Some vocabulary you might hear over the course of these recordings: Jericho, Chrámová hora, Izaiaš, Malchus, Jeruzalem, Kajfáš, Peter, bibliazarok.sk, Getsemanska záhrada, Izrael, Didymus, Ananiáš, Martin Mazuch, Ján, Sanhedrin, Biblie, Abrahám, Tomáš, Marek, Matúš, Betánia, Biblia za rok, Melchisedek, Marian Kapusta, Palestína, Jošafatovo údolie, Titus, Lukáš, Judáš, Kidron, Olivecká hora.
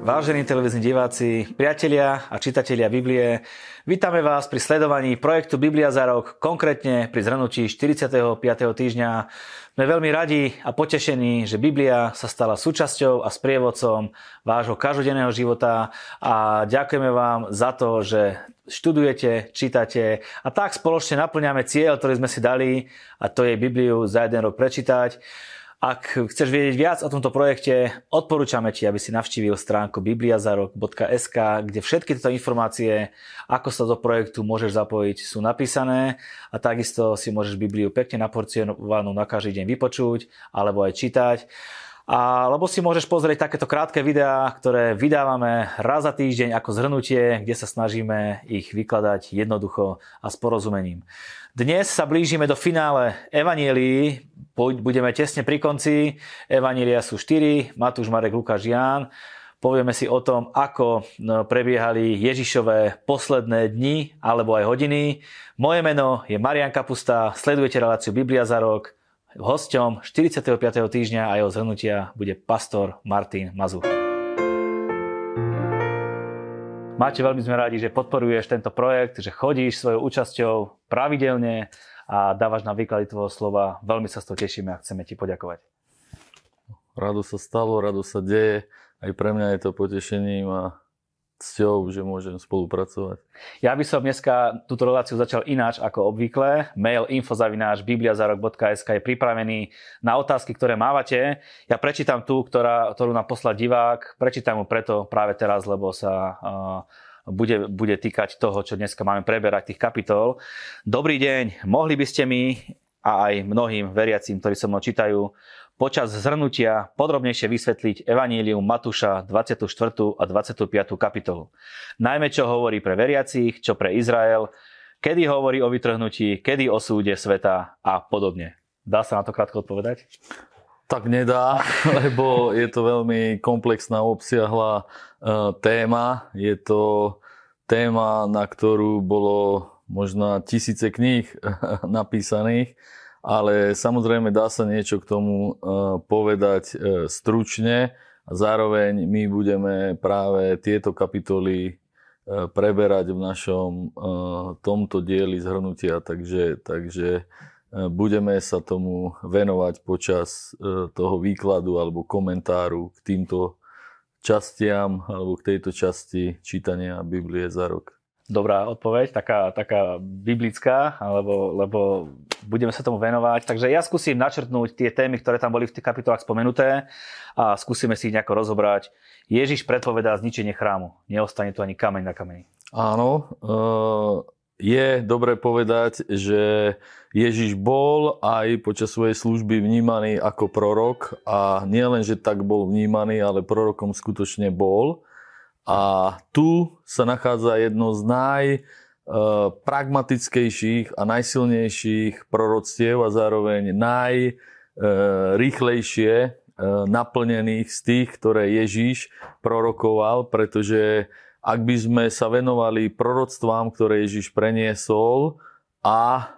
Vážení televízni diváci, priatelia a čitatelia Biblie, vítame vás pri sledovaní projektu Biblia za rok, konkrétne pri zhrnutí 45. týždňa. Sme veľmi radi a potešení, že Biblia sa stala súčasťou a sprievodcom vášho každodenného života a ďakujeme vám za to, že študujete, čítate a tak spoločne naplňame cieľ, ktorý sme si dali, a to je Bibliu za jeden rok prečítať. Ak chceš vedieť viac o tomto projekte, odporúčame ti, aby si navštívil stránku bibliazarok.sk, kde všetky tieto informácie, ako sa do projektu môžeš zapojiť, sú napísané, a takisto si môžeš Bibliu pekne naporcionovanú na každý deň vypočuť alebo aj čítať. Alebo si môžeš pozrieť takéto krátke videá, ktoré vydávame raz za týždeň ako zhrnutie, kde sa snažíme ich vykladať jednoducho a s porozumením. Dnes sa blížime do finále evanjelií, budeme tesne pri konci. Evanjelia sú 4, Matúš, Marek, Lukáš, Ján. Povieme si o tom, ako prebiehali Ježišové posledné dni alebo aj hodiny. Moje meno je Marian Kapusta, sledujete reláciu Biblia za rok. Hosťom 45. týždňa a jeho zhrnutia bude pastor Martin Mazuch. Máte, veľmi sme rádi, že podporuješ tento projekt, že chodíš svojou účasťou pravidelne a dávaš na výklady tvojho slova. Veľmi sa z toho tešíme a chceme ti poďakovať. Rado sa stalo, rado sa deje. Aj pre mňa je to potešením a cťou, že môžem spolupracovať. Ja by som dneska túto reláciu začal ináč ako obvykle. Mail info@bibliazarok.sk je pripravený na otázky, ktoré mávate. Ja prečítam tú, ktorú nám poslal divák. Prečítam ju preto práve teraz, lebo sa bude týkať toho, čo dneska máme preberať, tých kapitol. Dobrý deň, mohli by ste mi a aj mnohým veriacím, ktorí so mnou čítajú, počas zhrnutia podrobnejšie vysvetliť Evanjelium Matúša 24. a 25. kapitolu. Najmä čo hovorí pre veriacich, čo pre Izrael, kedy hovorí o vytrhnutí, kedy o súde sveta a podobne. Dá sa na to krátko odpovedať? Tak nedá, lebo je to veľmi komplexná, obsiahla téma. Je to téma, na ktorú bolo možno tisíce kníh napísaných. Ale samozrejme dá sa niečo k tomu povedať stručne a zároveň my budeme práve tieto kapitoly preberať v našom tomto dieli zhrnutia, takže budeme sa tomu venovať počas toho výkladu alebo komentáru k týmto častiam alebo k tejto časti čítania Biblie za rok. Dobrá odpoveď, taká biblická, lebo budeme sa tomu venovať. Takže ja skúsim načrtnúť tie témy, ktoré tam boli v tých kapitolách spomenuté, a skúsime si ich nejako rozobrať. Ježiš predpovedá zničenie chrámu. Neostane tu ani kameň na kameni. Áno, je dobre povedať, že Ježiš bol aj počas svojej služby vnímaný ako prorok, a nielen, že tak bol vnímaný, ale prorokom skutočne bol. A tu sa nachádza jedno z najpragmatickejších a najsilnejších proroctiev a zároveň najrýchlejšie naplnených z tých, ktoré Ježíš prorokoval, pretože ak by sme sa venovali proroctvám, ktoré Ježíš preniesol a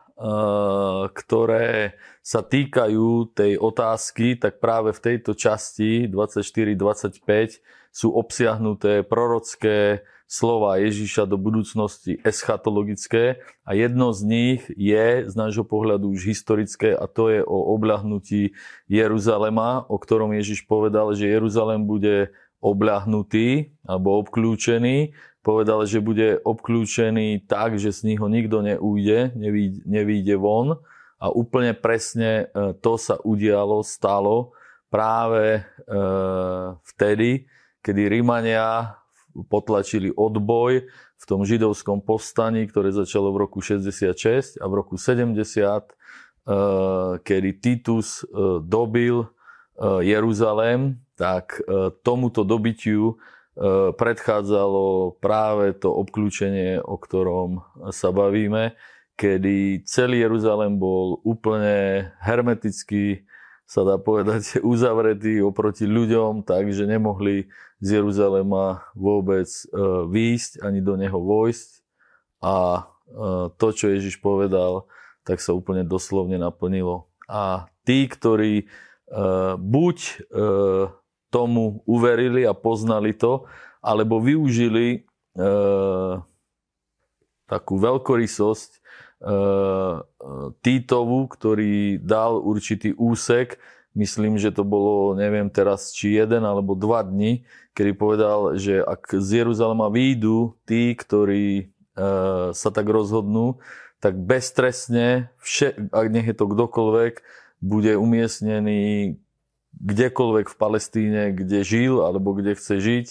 ktoré sa týkajú tej otázky, tak práve v tejto časti 24-25 sú obsiahnuté prorocké slova Ježíša do budúcnosti, eschatologické, a jedno z nich je z nášho pohľadu už historické, a to je o obľahnutí Jeruzalema, o ktorom Ježíš povedal, že Jeruzalem bude obľahnutý alebo obklúčený. Povedal, že bude obklúčený tak, že z neho nikto nevyjde von. A úplne presne to sa udialo, stalo práve vtedy, kedy Rímania potlačili odboj v tom židovskom povstaní, ktoré začalo v roku 66, a v roku 70, kedy Titus dobil Jeruzalém, tak tomuto dobytiu predchádzalo práve to obklúčenie, o ktorom sa bavíme, kedy celý Jeruzalém bol úplne hermeticky, sa dá povedať, uzavretý oproti ľuďom, takže nemohli z Jeruzalema vôbec výjsť ani do neho vojsť, a to, čo Ježiš povedal, tak sa úplne doslovne naplnilo. A tí, ktorí buď tomu uverili a poznali to, alebo využili takú veľkorysosť Týtovu, ktorý dal určitý úsek. Myslím, že to bolo, neviem teraz, či 1 alebo 2 dni, kedy povedal, že ak z Jeruzalema výjdu tí, ktorí sa tak rozhodnú, tak beztrestne, ak nech je to kdokoľvek, bude umiestnený kdekoľvek v Palestíne, kde žil alebo kde chce žiť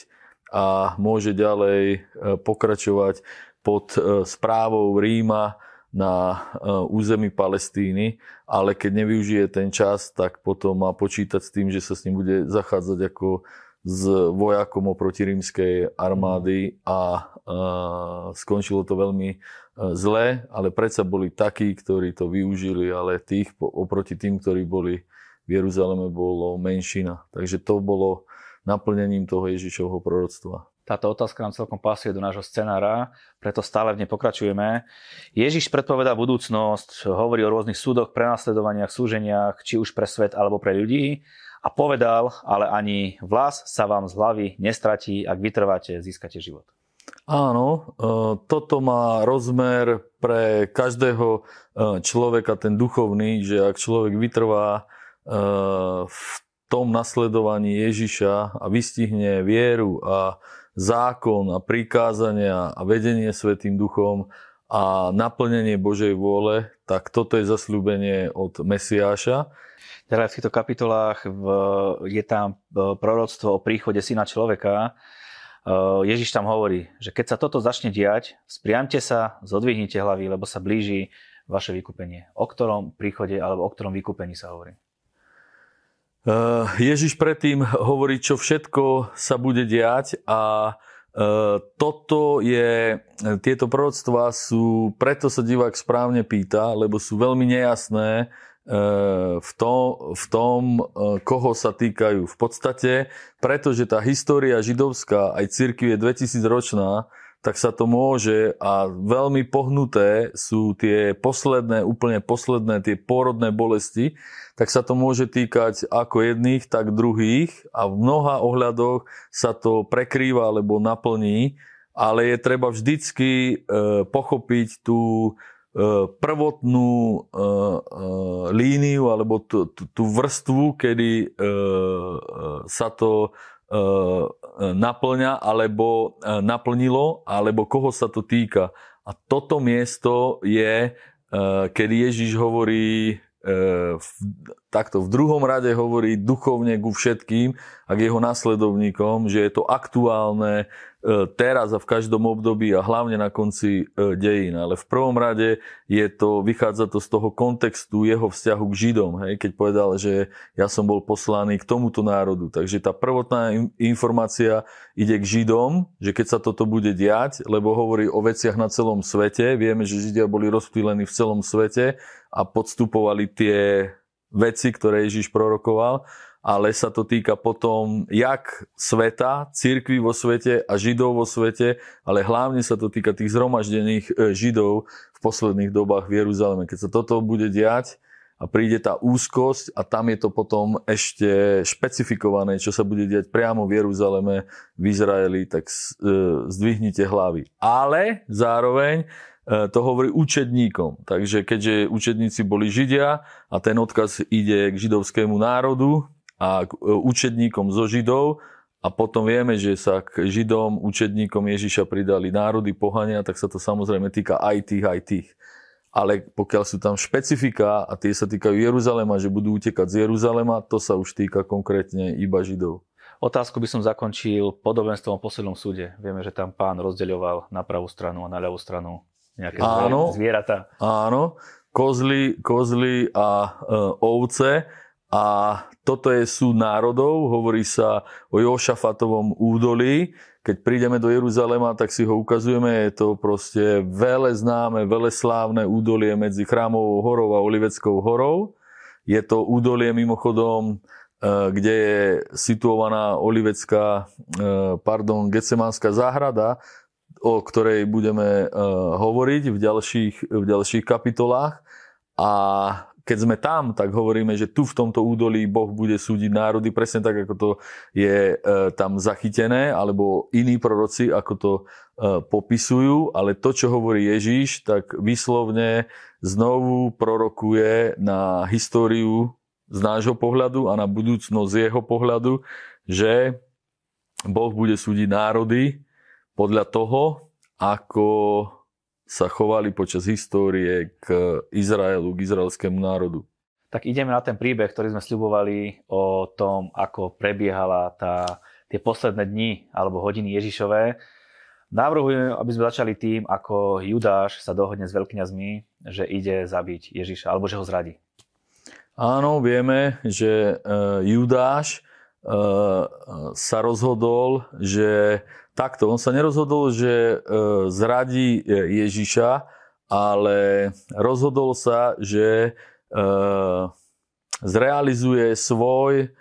a môže ďalej pokračovať pod správou Ríma na území Palestíny, ale keď nevyužije ten čas, tak potom má počítať s tým, že sa s ním bude zachádzať ako s vojakom oproti rímskej armády a skončilo to veľmi zle, ale predsa boli takí, ktorí to využili, ale tých oproti tým, ktorí boli v Jeruzaleme, bolo menšina. Takže to bolo naplnením toho Ježišovho proroctva. Táto otázka nám celkom pasuje do nášho scenára, preto stále v nej pokračujeme. Ježiš predpovedá budúcnosť, hovorí o rôznych súdoch, prenasledovaniach, súženiach, či už pre svet alebo pre ľudí. A povedal, ale ani vlas sa vám z hlavy nestratí, ak vytrváte, získate život. Áno, toto má rozmer pre každého človeka, ten duchovný, že ak človek vytrvá v tom nasledovaní Ježiša a vystihne vieru a zákon a prikázania a vedenie Svätým Duchom a naplnenie Božej vôle, tak toto je zasľúbenie od Mesiáša. Ďalej v týchto kapitolách je tam proroctvo o príchode Syna človeka. Ježiš tam hovorí, že keď sa toto začne diať, spriamte sa, zodvihnite hlavy, lebo sa blíži vaše vykúpenie. O ktorom príchode alebo o ktorom vykúpení sa hovorí? Ježiš predtým hovorí, čo všetko sa bude diať a tieto proroctvá sú, preto sa divák správne pýta, lebo sú veľmi nejasné v tom, koho sa týkajú. V podstate, pretože tá história židovská aj cirkev je 2000 ročná, tak sa to môže a veľmi pohnuté sú tie úplne posledné, tie pôrodné bolesti, tak sa to môže týkať ako jedných, tak druhých a v mnoha ohľadoch sa to prekrýva alebo naplní, ale je treba vždycky pochopiť tú prvotnú líniu alebo tú vrstvu, kedy sa to naplňa alebo naplnilo, alebo koho sa to týka. A toto miesto je, kedy Ježiš hovorí takto, v druhom rade hovorí duchovne ku všetkým a k jeho nasledovníkom, že je to aktuálne teraz a v každom období a hlavne na konci dejín. Ale v prvom rade vychádza to z toho kontextu jeho vzťahu k Židom, hej? Keď povedal, že ja som bol poslaný k tomuto národu. Takže tá prvotná informácia ide k Židom, že keď sa toto bude diať, lebo hovorí o veciach na celom svete. Vieme, že Židia boli rozptýlení v celom svete a podstupovali tie veci, ktoré Ježiš prorokoval, ale sa to týka potom jak sveta, cirkvi vo svete a Židov vo svete, ale hlavne sa to týka tých zhromaždených Židov v posledných dobách v Jeruzaleme. Keď sa toto bude diať a príde tá úzkosť a tam je to potom ešte špecifikované, čo sa bude diať priamo v Jeruzaleme, v Izraeli, tak zdvihnite hlavy. Ale zároveň to hovorí učedníkom. Takže keďže učedníci boli Židia a ten odkaz ide k židovskému národu, a k učedníkom zo Židov a potom vieme, že sa k Židom, učedníkom Ježiša pridali národy, pohania, tak sa to samozrejme týka aj tých. Ale pokiaľ sú tam špecifika a tie sa týkajú Jeruzalema, že budú utekať z Jeruzalema, to sa už týka konkrétne iba Židov. Otázku by som zakončil podobenstvom o poslednom súde. Vieme, že tam Pán rozdeľoval na pravú stranu a na ľavú stranu nejaké zvieratá. Áno, kozly a ovce. A toto je súd národov, hovorí sa o Jošafatovom údolí. Keď prídeme do Jeruzalema, tak si ho ukazujeme. Je to proste veľeslávne údolie medzi Chrámovou horou a Oliveckou horou. Je to údolie mimochodom, kde je situovaná Getsemanska záhrada, o ktorej budeme hovoriť v ďalších kapitolách. A keď sme tam, tak hovoríme, že tu v tomto údolí Boh bude súdiť národy, presne tak, ako to je tam zachytené, alebo iní proroci, ako to popisujú, ale to, čo hovorí Ježíš, tak výslovne znovu prorokuje na históriu z nášho pohľadu a na budúcnosť z jeho pohľadu, že Boh bude súdiť národy podľa toho, ako sa chovali počas histórie k Izraelu, k izraelskému národu. Tak ideme na ten príbeh, ktorý sme sľubovali o tom, ako prebiehala tie posledné dni alebo hodiny Ježišové. Navrhujem, aby sme začali tým, ako Judáš sa dohodne s veľkňazmi, že ide zabiť Ježiša alebo že ho zradí. Áno, vieme, že Judáš sa rozhodol, že takto, on sa nerozhodol, že zradí Ježiša, ale rozhodol sa, že zrealizuje svoj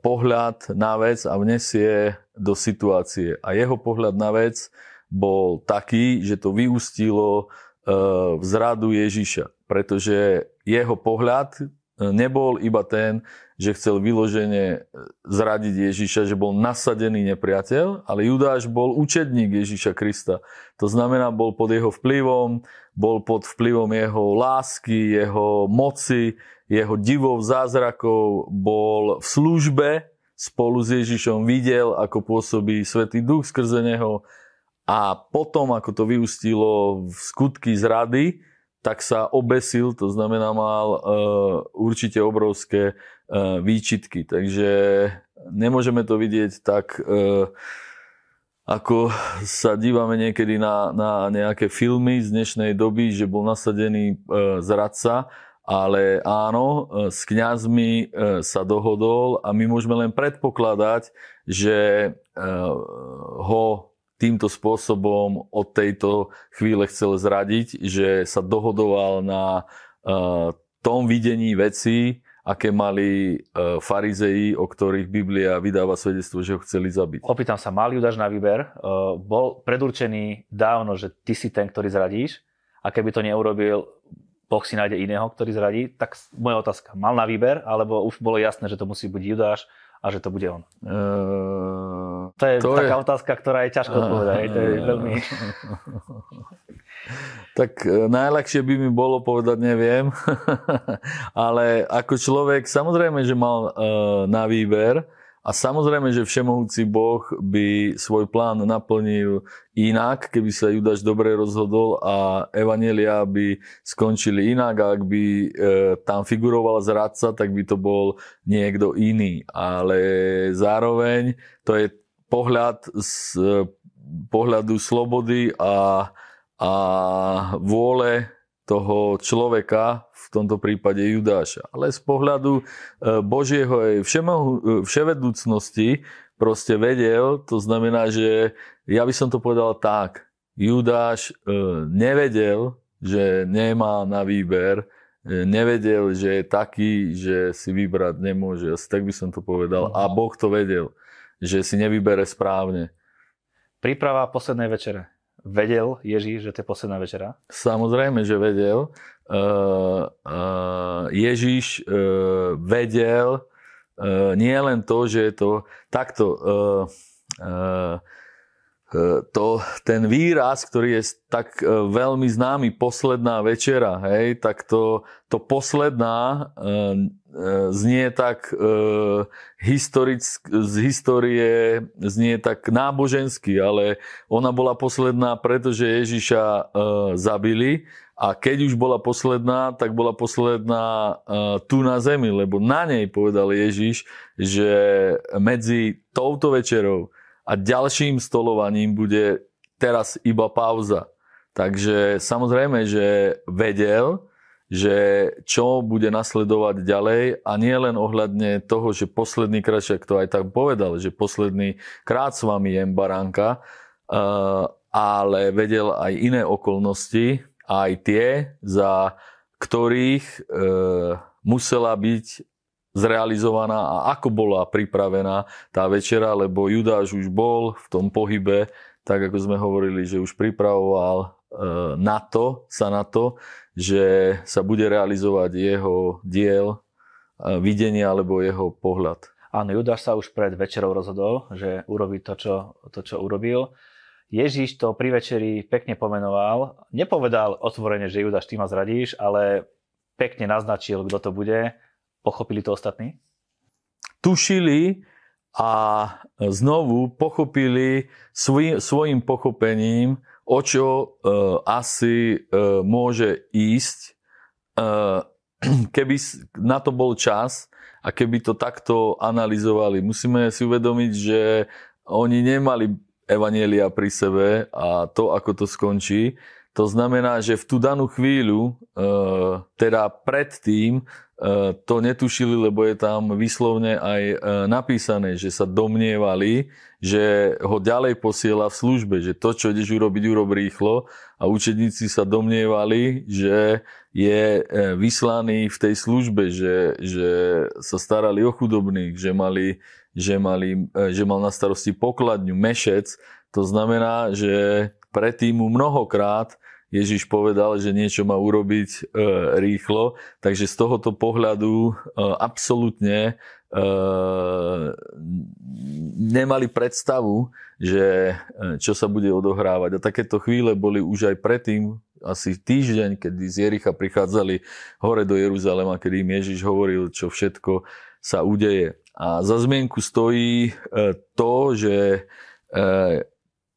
pohľad na vec a vnesie do situácie. A jeho pohľad na vec bol taký, že to vyústilo v zradu Ježiša, pretože jeho pohľad nebol iba ten, že chcel vyložene zradiť Ježiša, že bol nasadený nepriateľ, ale Judáš bol učedník Ježiša Krista. To znamená, bol pod jeho vplyvom, bol pod vplyvom jeho lásky, jeho moci, jeho divov, zázrakov, bol v službe spolu s Ježišom, videl, ako pôsobí Svätý Duch skrze neho a potom, ako to vyústilo v skutky zrady, tak sa obesil, to znamená mal určite obrovské výčitky. Takže nemôžeme to vidieť tak, ako sa dívame niekedy na nejaké filmy z dnešnej doby, že bol nasadený zradca, ale áno, s kňazmi sa dohodol a my môžeme len predpokladať, že ho týmto spôsobom od tejto chvíle chcel zradiť, že sa dohodoval na tom videní vecí, aké mali farizeji, o ktorých Biblia vydáva svedectvo, že ho chceli zabiť. Opýtam sa, mal Judáš na výber? Bol predurčený dávno, že ty si ten, ktorý zradíš, a keby to neurobil, Boh si nájde iného, ktorý zradí. Tak moja otázka, mal na výber, alebo už bolo jasné, že to musí byť Judáš a že to bude on? To je to taká otázka, ktorá je ťažko odpovedať. Tak najľahšie by mi bolo povedať, neviem. Ale ako človek, samozrejme, že mal na výber a samozrejme, že Všemohúci Boh by svoj plán naplnil inak, keby sa Judáš dobre rozhodol a evanjelia by skončili inak. Ak by tam figuroval zradca, tak by to bol niekto iný. Ale zároveň to je pohľad z pohľadu slobody a vôle toho človeka, v tomto prípade Judáša. Ale z pohľadu Božieho vševedúcnosti proste vedel, to znamená, že ja by som to povedal tak, Judáš nevedel, že nemá na výber, nevedel, že je taký, že si vybrať nemôže. Asi tak by som to povedal. A Boh to vedel, že si nevybere správne. Príprava poslednej večere. Vedel Ježíš, že to je posledná večera? Samozrejme, že vedel. Ježíš vedel nie len to, že je to takto. Ten výraz, ktorý je tak veľmi známy, posledná večera, hej, tak to posledná znie tak z histórie znie tak nábožensky, ale ona bola posledná, pretože Ježiša zabili, a keď už bola posledná, tak bola posledná tu na zemi, lebo na nej povedal Ježiš, že medzi touto večerou a ďalším stolovaním bude teraz iba pauza. Takže samozrejme, že vedel, že čo bude nasledovať ďalej, a nie len ohľadne toho, že posledný krát, však to aj tak povedal, že posledný krát s vami jem baránka, ale vedel aj iné okolnosti, aj tie, za ktorých musela byť zrealizovaná a ako bola pripravená tá večera, lebo Judáš už bol v tom pohybe, tak ako sme hovorili, že už pripravoval na to, že sa bude realizovať jeho diel, videnie alebo jeho pohľad. Áno, Judáš sa už pred večerou rozhodol, že urobí to, čo urobil. Ježíš to pri večeri pekne pomenoval. Nepovedal otvorene, že Judáš, ty ma zradíš, ale pekne naznačil, kto to bude. Pochopili to ostatní? Tušili a znovu pochopili svojim pochopením, o čo asi môže ísť, keby na to bol čas. A keby to takto analyzovali, musíme si uvedomiť, že oni nemali evanjelia pri sebe a to, ako to skončí. To znamená, že v tú danú chvíľu, teda predtým, to netušili, lebo je tam vyslovne aj napísané, že sa domnievali, že ho ďalej posiela v službe, že to, čo ideš urobiť, urob rýchlo. A učeníci sa domnievali, že je vyslaný v tej službe, že sa starali o chudobných, že mal na starosti pokladňu, mešec. To znamená, že predtým mu mnohokrát Ježiš povedal, že niečo má urobiť rýchlo. Takže z tohoto pohľadu absolútne nemali predstavu, že čo sa bude odohrávať. A takéto chvíle boli už aj predtým, asi týždeň, kedy z Jericha prichádzali hore do Jeruzalema, kedy im Ježiš hovoril, čo všetko sa udeje. A za zmienku stojí to, že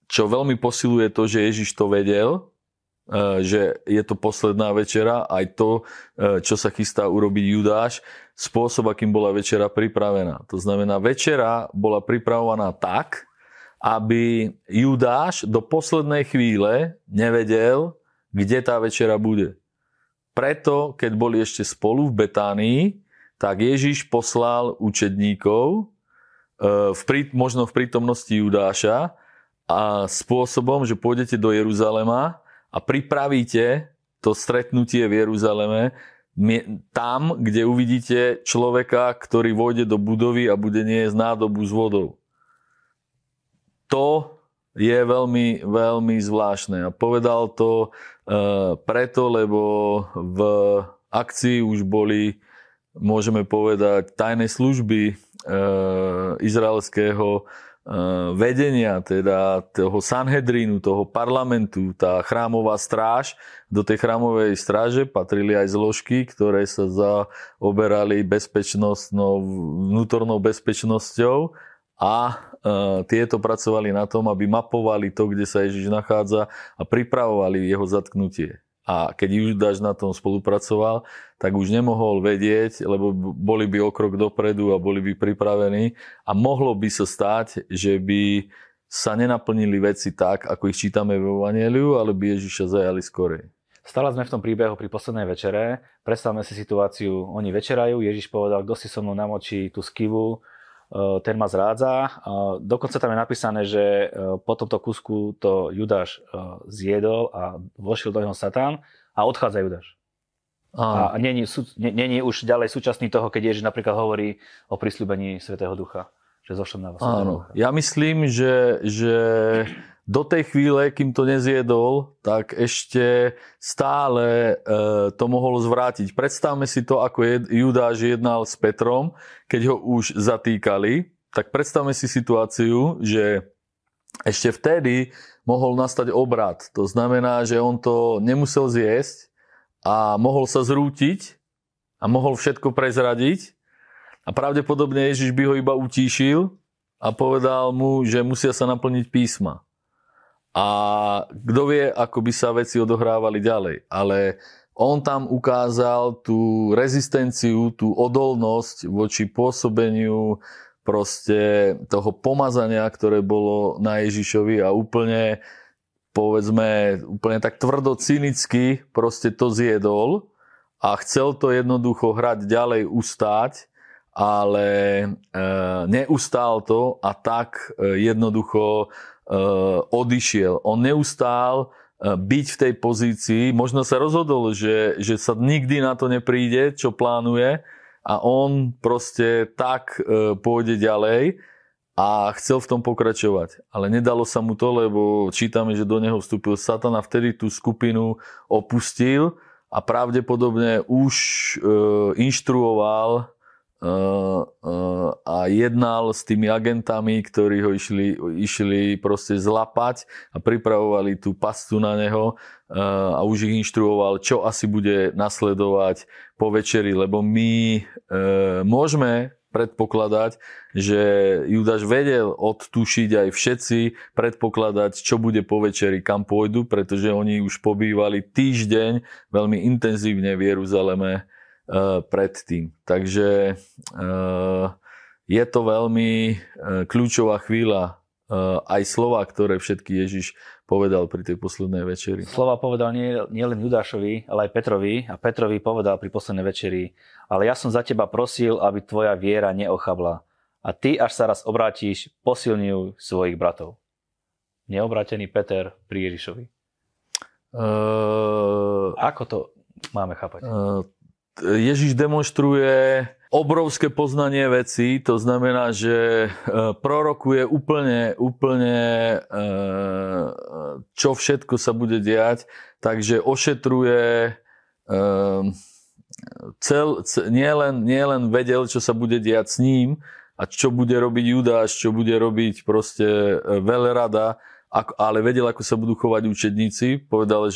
čo veľmi posiluje to, že Ježiš to vedel, že je to posledná večera, aj to, čo sa chystá urobiť Judáš, spôsob, akým bola večera pripravená. To znamená, večera bola pripravovaná tak, aby Judáš do poslednej chvíle nevedel, kde tá večera bude. Preto, keď boli ešte spolu v Betánii, tak Ježiš poslal učedníkov, možno v prítomnosti Judáša, a spôsobom, že pôjdete do Jeruzalema a pripravíte to stretnutie v Jeruzaleme tam, kde uvidíte človeka, ktorý vôjde do budovy a bude niesť nádobu s vodou. To je veľmi, veľmi zvláštne. A povedal to preto, lebo v akcii už boli, môžeme povedať, tajné služby izraelského vedenia, teda toho Sanhedrinu, toho parlamentu, tá chrámová stráž. Do tej chrámovej stráže patrili aj zložky, ktoré sa zaoberali vnútornou bezpečnosťou a tieto pracovali na tom, aby mapovali to, kde sa Ježiš nachádza a pripravovali jeho zatknutie. A keď Judáš na tom spolupracoval, tak už nemohol vedieť, lebo boli by o krok dopredu a boli by pripravení. A mohlo by sa stať, že by sa nenaplnili veci tak, ako ich čítame v Evanjeliu, ale by Ježiša zajali skorej. Stále sme v tom príbehu pri poslednej večere. Predstavme si situáciu, oni večerajú, Ježiš povedal, kto si so mnou namočí tú skivu, ten ma zrádza. Dokonca tam je napísané, že po tomto kúsku to Judáš zjedol a vošiel do neho Satán a odchádza Judáš. A nie je už ďalej súčasný toho, keď Ježiš napríklad hovorí o prisľúbení Svätého Ducha, že zošlem na vás Svätého Ducha. Ja myslím, že do tej chvíle, kým to nezjedol, tak ešte stále to mohol zvrátiť. Predstavme si to, ako Judáš jednal s Petrom, keď ho už zatýkali. Tak predstavme si situáciu, že ešte vtedy mohol nastať obrat. To znamená, že on to nemusel zjesť a mohol sa zrútiť a mohol všetko prezradiť. A pravdepodobne Ježiš by ho iba utíšil a povedal mu, že musia sa naplniť písma. A kto vie, ako by sa veci odohrávali ďalej. Ale on tam ukázal tú rezistenciu, tú odolnosť voči pôsobeniu proste toho pomazania, ktoré bolo na Ježišovi a úplne, povedzme, úplne tak tvrdo cynicky proste to zjedol a chcel to jednoducho hrať ďalej, ustáť, ale neustál to a tak jednoducho odišiel. On neustál byť v tej pozícii, možno sa rozhodol, že sa nikdy na to nepríde, čo plánuje a on proste tak pôjde ďalej a chcel v tom pokračovať. Ale nedalo sa mu to, lebo čítame, že do neho vstúpil Satan a vtedy tú skupinu opustil a pravdepodobne už inštruoval a jednal s tými agentami, ktorí ho išli proste zlapať a pripravovali tú pastu na neho a už ich inštruoval, čo asi bude nasledovať po večeri, lebo my môžeme predpokladať, že Judáš vedel odtušiť aj všetci, predpokladať, čo bude po večeri, kam pôjdu, pretože oni už pobývali týždeň veľmi intenzívne v Jeruzaleme predtým. Takže je to veľmi kľúčová chvíľa, aj slova, ktoré všetky Ježiš povedal pri tej poslednej večeri. Slova povedal nielen Judášovi, ale aj Petrovi. A Petrovi povedal pri poslednej večeri: ale ja som za teba prosil, aby tvoja viera neochabla. A ty, až sa raz obrátiš, posilňuj svojich bratov. Neobrátený Peter pri Ježišovi. Ako to máme chápať? Ježiš demonstruje obrovské poznanie vecí, to znamená, že prorokuje úplne čo všetko sa bude diať, takže ošetruje nielen vedel, čo sa bude diať s ním a čo bude robiť Judáš, čo bude robiť proste veľrada, ale vedel, ako sa budú chovať učedníci. Povedal,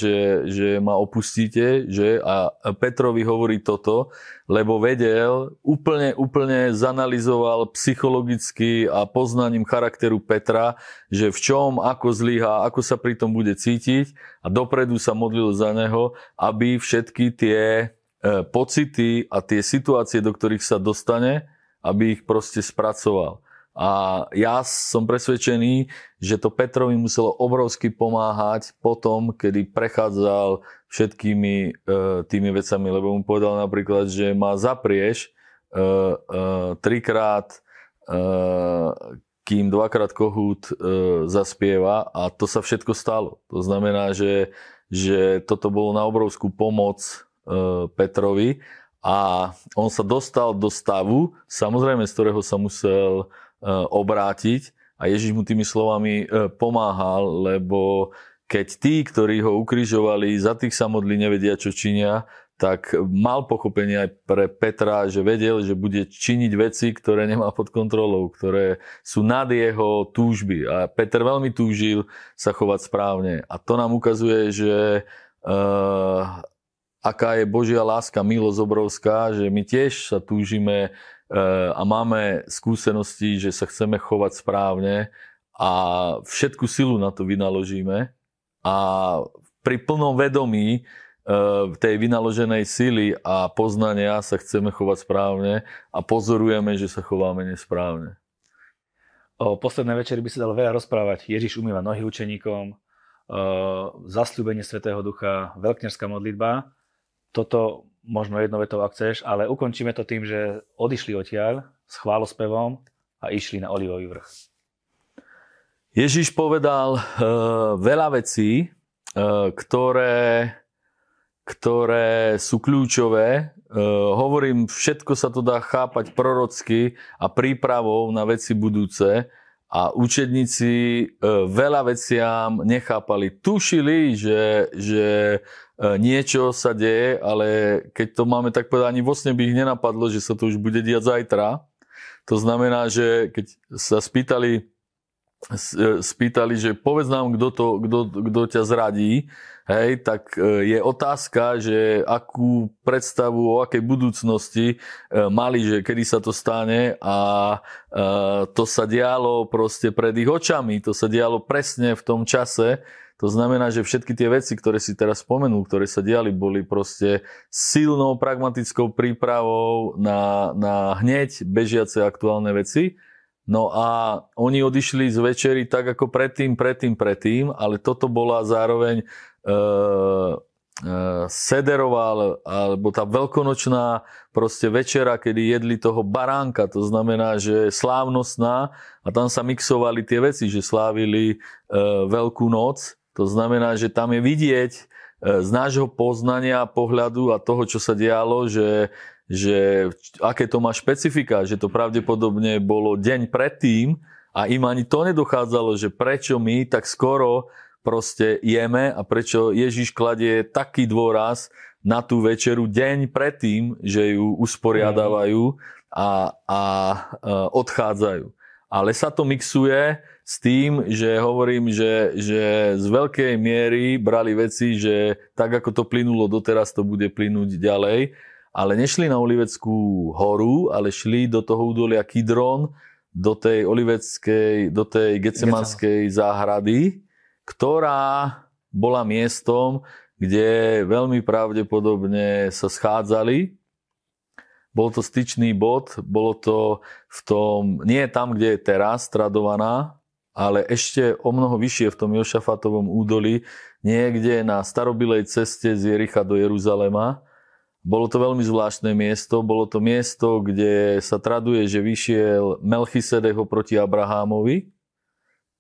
že ma opustíte, že? A Petrovi hovorí toto, lebo vedel, úplne zanalyzoval psychologicky a poznaním charakteru Petra, že v čom, ako zlyhá, ako sa pri tom bude cítiť, a dopredu sa modlil za neho, aby všetky tie pocity a tie situácie, do ktorých sa dostane, aby ich proste spracoval. A ja som presvedčený, že to Petrovi muselo obrovsky pomáhať potom, kedy prechádzal všetkými tými vecami, lebo mu povedal napríklad, že ma zaprieš trikrát, kým dvakrát kohút zaspieva, a to sa všetko stalo. To znamená, že toto bolo na obrovskú pomoc Petrovi a on sa dostal do stavu, samozrejme, z ktorého sa musel obrátiť, a Ježiš mu tými slovami pomáhal, lebo keď tí, ktorí ho ukrižovali, za tých sa modli, nevedia, čo činia, tak mal pochopenie aj pre Petra, že vedel, že bude činiť veci, ktoré nemá pod kontrolou, ktoré sú nad jeho túžby. A Peter veľmi túžil sa chovať správne. A to nám ukazuje, že aká je Božia láska, milosť obrovská, že my tiež sa túžime a máme skúsenosti, že sa chceme chovať správne a všetku silu na to vynaložíme, a pri plnom vedomí tej vynaloženej sily a poznania sa chceme chovať správne a pozorujeme, že sa chováme nesprávne. O poslednej večeri by sa dalo veľa rozprávať. Ježiš umýva nohy učeníkom, zasľúbenie Svätého Ducha, veľkňažská modlitba. Toto možno jednou vetou, ak chceš, ale ukončíme to tým, že odišli odtiaľ s chválospevom a išli na Olivový vrch. Ježiš povedal veľa vecí, ktoré sú kľúčové. Hovorím, všetko sa to dá chápať prorocky a prípravou na veci budúce. A učedníci veľa veciam nechápali. Tušili, že niečo sa deje, ale keď to máme tak povedať, ani vlastne by ich nenapadlo, že sa to už bude diať zajtra. To znamená, že keď sa spýtali, že povedz nám, kto ťa zradí, hej, tak je otázka, že akú predstavu o akej budúcnosti mali, že kedy sa to stane, a to sa dialo proste pred ich očami, to sa dialo presne v tom čase. To znamená, že všetky tie veci, ktoré si teraz spomenul, ktoré sa diali, boli proste silnou pragmatickou prípravou na hneď bežiace aktuálne veci. No a oni odišli z večery tak ako predtým, ale toto bola zároveň sederová, alebo tá veľkonočná proste večera, kedy jedli toho baránka, to znamená, že slávnostná, a tam sa mixovali tie veci, že slávili Veľkú noc, to znamená, že tam je vidieť z nášho poznania, pohľadu a toho, čo sa dialo, že aké to má špecifika, že to pravdepodobne bolo deň predtým a im ani to nedochádzalo, že prečo my tak skoro proste jeme a prečo Ježiš kladie taký dôraz na tú večeru deň predtým, že ju usporiadávajú a odchádzajú. Ale sa to mixuje s tým, že hovorím, že z veľkej miery brali veci, že tak, ako to plynulo doteraz, to bude plynúť ďalej. Ale nešli na Oliveckú horu, ale šli do toho údolia Kidron, do tej Oliveckej, do tej Getsemanskej záhrady, ktorá bola miestom, kde veľmi pravdepodobne sa schádzali. Bol to styčný bod, bolo to v tom, nie tam, kde je teraz Tradovaná, ale ešte o mnoho vyššie v tom Jošafatovom údolí, niekde na starobilej ceste z Jericha do Jeruzalema. Bolo to veľmi zvláštne miesto, bolo to miesto, kde sa traduje, že vyšiel Melchisedek oproti Abrahámovi.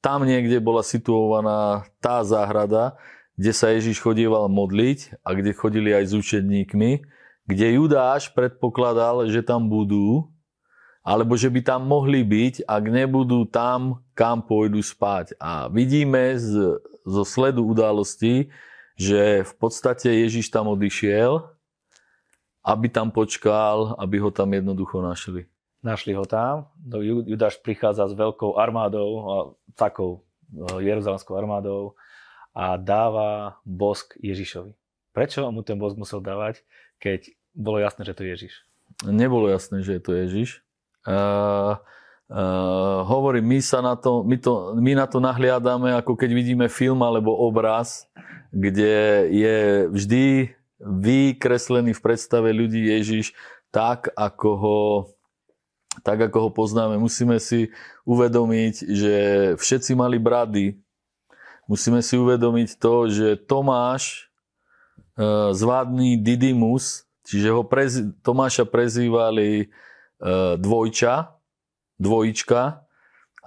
Tam niekde bola situovaná tá záhrada, kde sa Ježiš chodieval modliť a kde chodili aj s učedníkmi, kde Judáš predpokladal, že tam budú, alebo že by tam mohli byť, ak nebudú tam, kam pôjdu spať. A vidíme zo sledu udalostí, že v podstate Ježiš tam odišiel, aby tam počkal, aby ho tam jednoducho našli. Našli ho tam. Judáš prichádza s veľkou armádou, takou jeruzalemskou armádou, a dáva bosk Ježišovi. Prečo mu ten bosk musel dávať, keď bolo jasné, že to je Ježiš? Nebolo jasné, že je to Ježiš. Hovorím, my na to nahliadame, ako keď vidíme film alebo obraz, kde je vždy vykreslený v predstave ľudí Ježiš tak, ako ho poznáme. Musíme si uvedomiť, že všetci mali brady. Musíme si uvedomiť to, že Tomáš, zvádny Didymus, čiže Tomáša prezývali dvojička,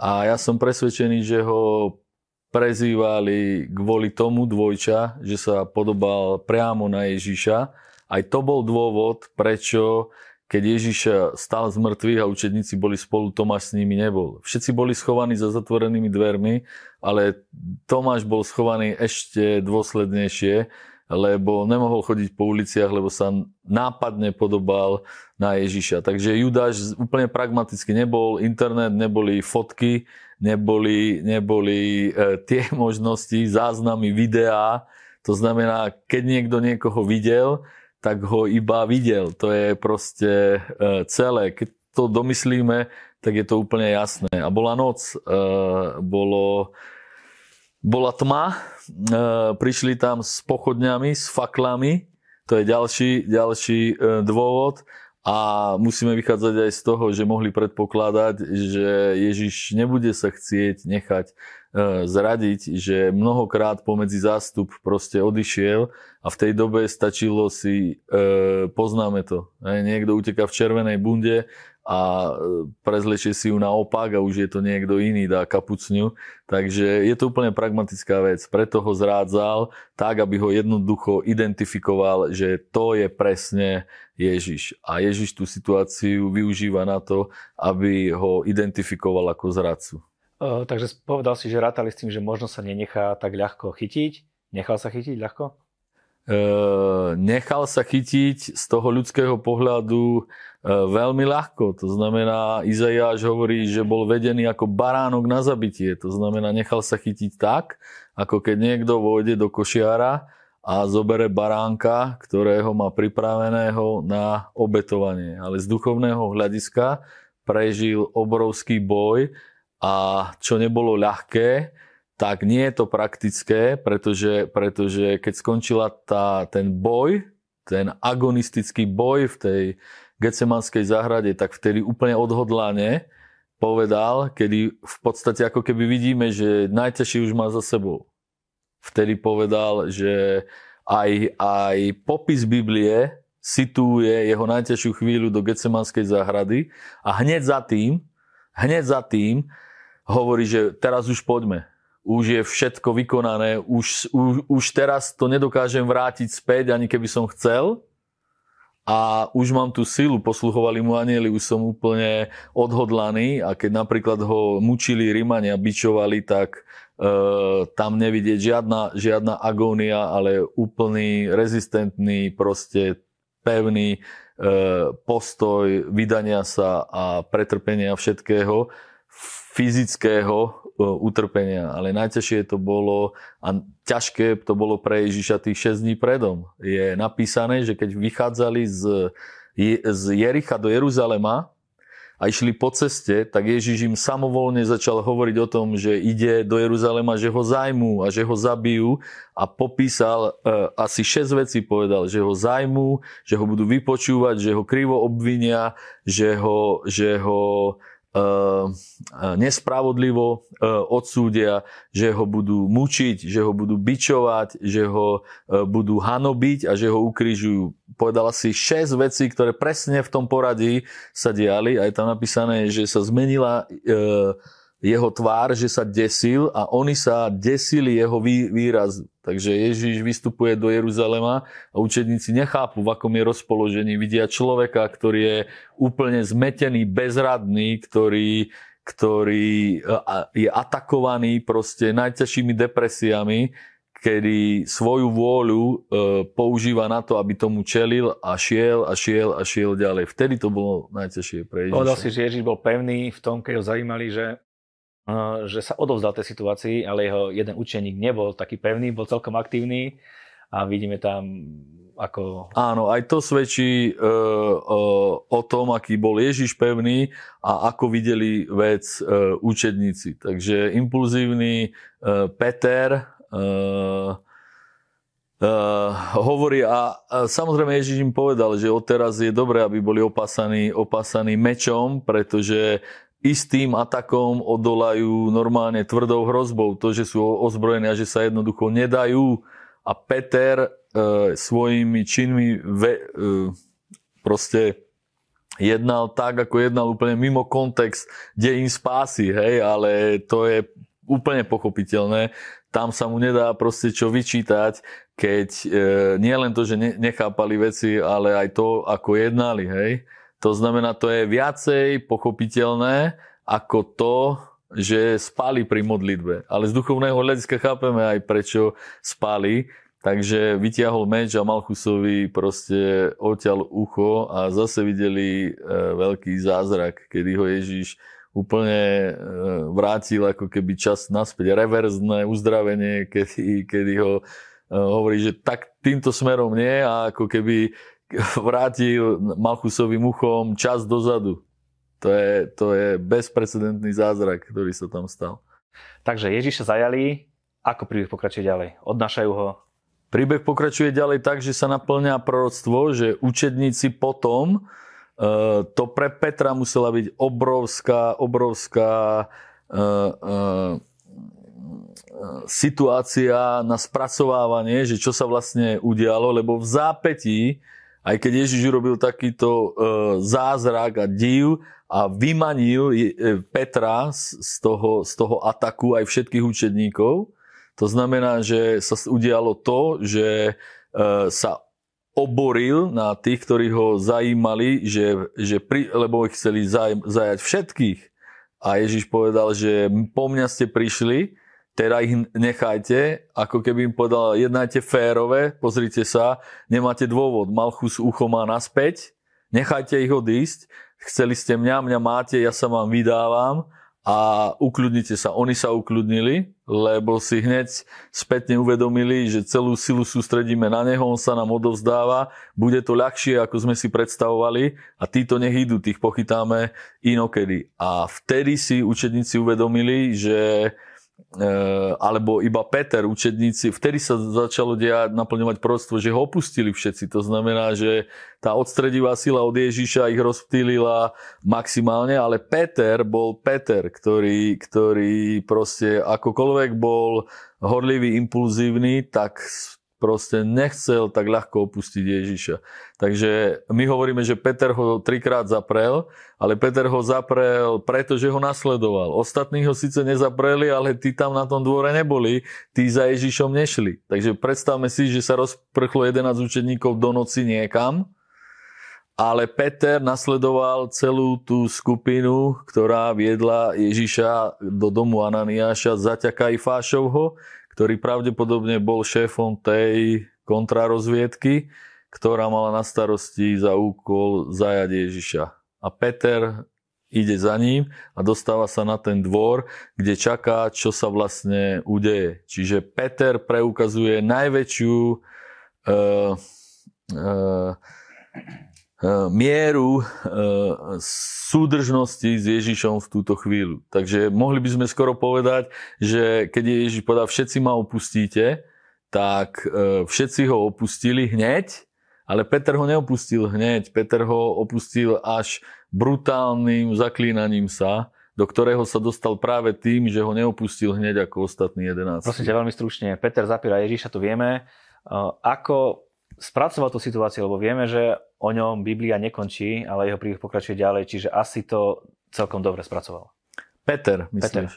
a ja som presvedčený, že ho prezývali kvôli tomu dvojča, že sa podobal priamo na Ježiša. Aj to bol dôvod, prečo keď Ježiš stal z mŕtvych a učedníci boli spolu, Tomáš s nimi nebol. Všetci boli schovaní za zatvorenými dvermi, ale Tomáš bol schovaný ešte dôslednejšie, lebo nemohol chodiť po uliciach, lebo sa nápadne podobal na Ježiša. Takže Judáš úplne pragmaticky nebol, internet, neboli fotky, neboli tie možnosti, záznamy, videá. To znamená, keď niekto niekoho videl, tak ho iba videl. To je proste celé. Keď to domyslíme, tak je to úplne jasné. A bola noc, bola tma, prišli tam s pochodňami, s faklami, to je ďalší dôvod. A musíme vychádzať aj z toho, že mohli predpokladať, že Ježiš nebude sa chcieť nechať zradiť, že mnohokrát pomedzi zástup proste odišiel a v tej dobe stačilo si, poznáme to, niekto uteká v červenej bunde a prezlečie si ju naopak a už je to niekto iný, dá kapucňu. Takže je to úplne pragmatická vec, preto ho zrádzal tak, aby ho jednoducho identifikoval, že to je presne Ježiš. A Ježiš tú situáciu využíva na to, aby ho identifikoval ako zradcu. Takže povedal si, že rátali s tým, že možno sa nenechá tak ľahko chytiť. Nechal sa chytiť ľahko? Nechal sa chytiť z toho ľudského pohľadu veľmi ľahko. To znamená, Izaiaš hovorí, že bol vedený ako baránok na zabitie. To znamená, nechal sa chytiť tak, ako keď niekto vôjde do košiara a zobere baránka, ktorého má pripraveného na obetovanie. Ale z duchovného hľadiska prežil obrovský boj a čo nebolo ľahké, tak nie je to praktické, pretože keď skončila ten boj, ten agonistický boj v tej Getsemanskej záhrade, tak vtedy úplne odhodlane povedal, kedy v podstate ako keby vidíme, že najťažšie už má za sebou. Vtedy povedal, že aj popis Biblie situuje jeho najťažšiu chvíľu do Getsemanskej záhrady a hneď za tým hovorí, že teraz už poďme. Už je všetko vykonané, už teraz to nedokážem vrátiť späť, ani keby som chcel. A už mám tú silu, posluchovali mu anjeli, už som úplne odhodlaný. A keď napríklad ho mučili Rímania, bičovali, tak tam nevidieť žiadna agónia, ale úplný, rezistentný, proste pevný postoj vydania sa a pretrpenia všetkého, fyzického utrpenia. Ale najťažšie to bolo a ťažké to bolo pre Ježiša tých 6 dní predom. Je napísané, že keď vychádzali z Jericha do Jeruzalema a išli po ceste, tak Ježiš im samovolne začal hovoriť o tom, že ide do Jeruzalema, že ho zajmú a že ho zabijú, a popísal asi 6 vecí, povedal, že ho zajmú, že ho budú vypočúvať, že ho krivo obvinia, že ho nespravodlivo odsúdia, že ho budú mučiť, že ho budú bičovať, že ho budú hanobiť a že ho ukrižujú. Povedal si 6 vecí, ktoré presne v tom poradí sa diali, a je tam napísané, že sa zmenila jeho tvár, že sa desil a oni sa desili jeho výrazu. Takže Ježíš vystupuje do Jeruzalema a učedníci nechápu, v akom je rozpoložení. Vidia človeka, ktorý je úplne zmetený, bezradný, ktorý je atakovaný proste najťažšími depresiami, kedy svoju vôľu používa na to, aby tomu čelil a šiel ďalej. Vtedy to bolo najťažšie pre Ježiša. Povedal si, že Ježiš bol pevný v tom, keď ho zaujímali, že sa odovzdal tej situácii, ale jeho jeden učeník nebol taký pevný, bol celkom aktívny a vidíme tam, ako... Áno, aj to svedčí o tom, aký bol Ježiš pevný a ako videli vec učedníci. Takže impulzívny Peter hovorí a samozrejme Ježiš im povedal, že odteraz je dobré, aby boli opasaní mečom, pretože istým atakom odolajú normálne tvrdou hrozbou, to, že sú ozbrojení a že sa jednoducho nedajú. A Peter svojimi činmi proste jednal tak, ako jednal úplne mimo kontext dejín spásy, hej, ale to je úplne pochopiteľné. Tam sa mu nedá proste čo vyčítať, keď nie len to, že nechápali veci, ale aj to, ako jednali, hej. To znamená, to je viacej pochopiteľné ako to, že spali pri modlitbe. Ale z duchovného hľadiska chápeme aj, prečo spali. Takže vytiahol meč a Malchusovi proste odťal ucho a zase videli veľký zázrak, kedy ho Ježiš úplne vrátil ako keby čas naspäť. Reverzné uzdravenie, kedy ho hovorí, že tak týmto smerom nie, a ako keby vrátil Malchusovým uchom čas dozadu. To je bezprecedentný zázrak, ktorý sa tam stal. Takže Ježiša zajali, ako príbeh pokračuje ďalej? Odnášajú ho? Príbeh pokračuje ďalej tak, že sa naplňa proroctvo, že učedníci potom, to pre Petra musela byť obrovská situácia na spracovávanie, že čo sa vlastne udialo, lebo v zápätí, aj keď Ježiš urobil takýto zázrak a div a vymanil Petra z toho ataku aj všetkých učedníkov, to znamená, že sa udialo to, že sa oboril na tých, ktorí ho zajímali, lebo chceli zajať všetkých. A Ježiš povedal, že po mňa ste prišli, teraz ich nechajte, ako keby im povedal, jednajte férové, pozrite sa, nemáte dôvod, Malchus ucho má naspäť, nechajte ich odísť, chceli ste mňa máte, ja sa vám vydávam a ukľudnite sa. Oni sa ukľudnili, lebo si hneď spätne uvedomili, že celú silu sústredíme na neho, on sa nám odovzdáva, bude to ľahšie, ako sme si predstavovali, a títo nech idú, tých pochytáme inokedy. A vtedy si učedníci uvedomili, že alebo iba Peter, učedníci, vtedy sa začalo naplňovať proroctvo, že ho opustili všetci. To znamená, že tá odstredivá sila od Ježiša ich rozptýlila maximálne, ale Peter bol Peter, ktorý proste akokoľvek bol horlivý, impulzívny, tak proste nechcel tak ľahko opustiť Ježiša. Takže my hovoríme, že Peter ho 3-krát zaprel, ale Peter ho zaprel, pretože ho nasledoval. Ostatní ho síce nezapreli, ale tí tam na tom dvore neboli, tí za Ježišom nešli. Takže predstavme si, že sa rozprchlo 11 učeníkov do noci niekam Ale Peter nasledoval celú tú skupinu, ktorá viedla Ježiša do domu Ananiáša zaťa Kajfášovho, ktorý pravdepodobne bol šéfom tej kontrarozviedky, ktorá mala na starosti za úkol zajať Ježiša. A Peter ide za ním a dostáva sa na ten dvor, kde čaká, čo sa vlastne udeje. Čiže Peter preukazuje najväčšiu mieru súdržnosti s Ježišom v túto chvíľu. Takže mohli by sme skoro povedať, že keď je Ježiš povedal, všetci ma opustíte, tak všetci ho opustili hneď, ale Peter ho neopustil hneď. Peter ho opustil až brutálnym zaklínaním sa, do ktorého sa dostal práve tým, že ho neopustil hneď ako ostatní 11. Prosím ťa veľmi stručne, Peter zapiera Ježiša, to vieme. Ako spracoval tú situáciu, lebo vieme, že o ňom Biblia nekončí, ale jeho príbeh pokračuje ďalej, čiže asi to celkom dobre spracoval. Peter, myslíš?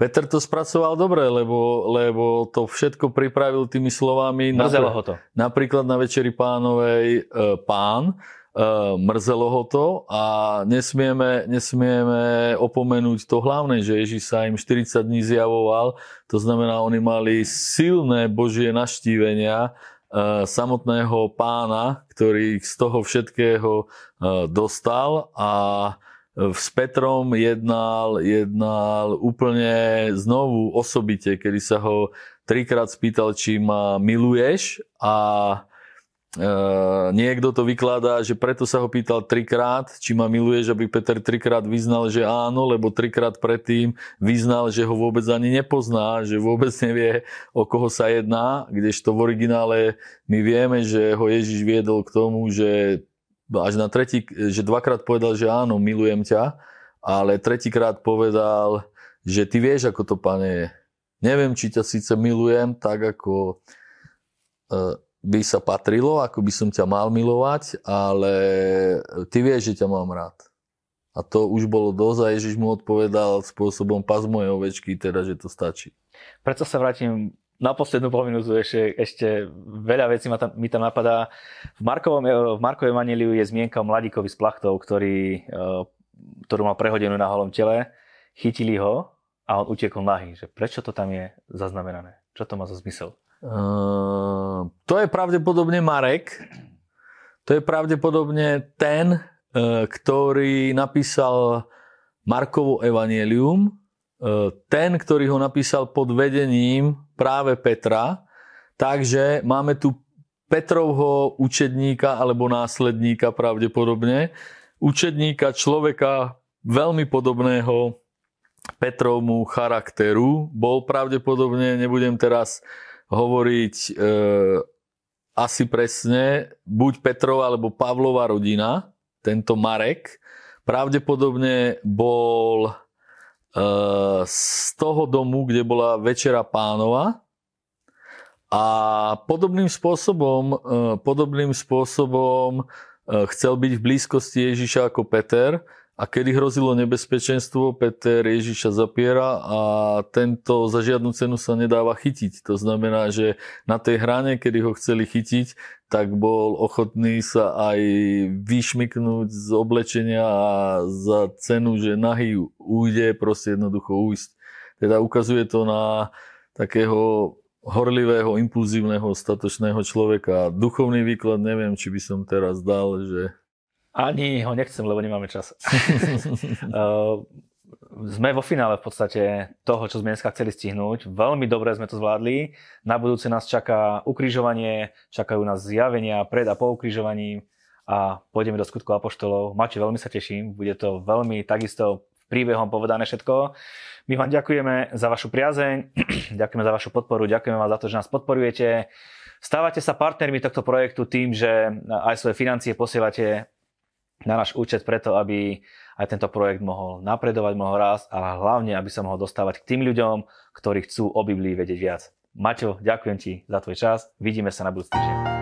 Peter to spracoval dobre, lebo to všetko pripravil tými slovami. Mrzelo ho to. Napríklad na Večeri Pánovej mrzelo ho to a nesmieme opomenúť to hlavné, že Ježiš sa im 40 dní zjavoval, to znamená, oni mali silné Božie naštívenia samotného Pána, ktorý z toho všetkého dostal, a s Petrom jednal úplne znovu osobite, kedy sa ho trikrát spýtal, či ma miluješ, a niekto to vykladá, že preto sa ho pýtal trikrát, či ma miluješ, aby Peter trikrát vyznal, že áno, lebo trikrát predtým vyznal, že ho vôbec ani nepozná, že vôbec nevie, o koho sa jedná, kdežto v originále my vieme, že ho Ježiš viedol k tomu, že až na tretí, že dvakrát povedal, že áno, milujem ťa, ale tretíkrát povedal, že ty vieš, ako to, Pane, je. Neviem, či ťa síce milujem tak, ako by sa patrilo, ako by som ťa mal milovať, ale ty vieš, že ťa mám rád. A to už bolo dosť a Ježiš mu odpovedal spôsobom pas mojej ovečky, teda, že to stačí. Preto sa vrátim na poslednú povinúzu, ešte veľa vecí mi tam napadá. V Markovom evanjeliu je zmienka o mladíkovi s plachtou, ktorú mal prehodenú na holom tele. Chytili ho a on utiekol nahý. Prečo to tam je zaznamenané? Čo to má za zmysel? To je pravdepodobne Marek. To je pravdepodobne ten, ktorý napísal Markovo evanjelium. Ten, ktorý ho napísal pod vedením práve Petra. Takže máme tu Petrovho učedníka alebo následníka pravdepodobne. Učedníka, človeka veľmi podobného Petrovmu charakteru. Bol pravdepodobne, nebudem teraz hovoriť asi presne, buď Petrova alebo Pavlova rodina, tento Marek, pravdepodobne bol z toho domu, kde bola Večera Pánova, a podobným spôsobom chcel byť v blízkosti Ježiša ako Peter, a kedy hrozilo nebezpečenstvo, Peter Ježiša zapiera a tento za žiadnu cenu sa nedáva chytiť. To znamená, že na tej hrane, kedy ho chceli chytiť, tak bol ochotný sa aj vyšmyknúť z oblečenia a za cenu, že nahý ujde, proste jednoducho ujsť. Teda ukazuje to na takého horlivého, impulzívneho, statočného človeka. Duchovný výklad neviem, či by som teraz dal, že... Ani ho nechcem, lebo nemáme čas. Sme vo finále v podstate toho, čo sme dneska chceli stihnúť. Veľmi dobre sme to zvládli. Na budúce nás čaká ukrižovanie, čakajú nás zjavenia pred a po ukrižovaní a pôjdeme do skutkov apoštolov. Mači, veľmi sa teším. Bude to veľmi takisto príbehom povedané všetko. My vám ďakujeme za vašu priazeň, ďakujeme za vašu podporu, ďakujeme vám za to, že nás podporujete. Stávate sa partnermi tohto projektu tým, že aj svoje financie posielate na náš účet preto, aby aj tento projekt mohol napredovať, mohol rásť a hlavne, aby sa mohol dostávať k tým ľuďom, ktorí chcú o Biblii vedieť viac. Maťo, ďakujem ti za tvoj čas. Vidíme sa na budúci týždeň.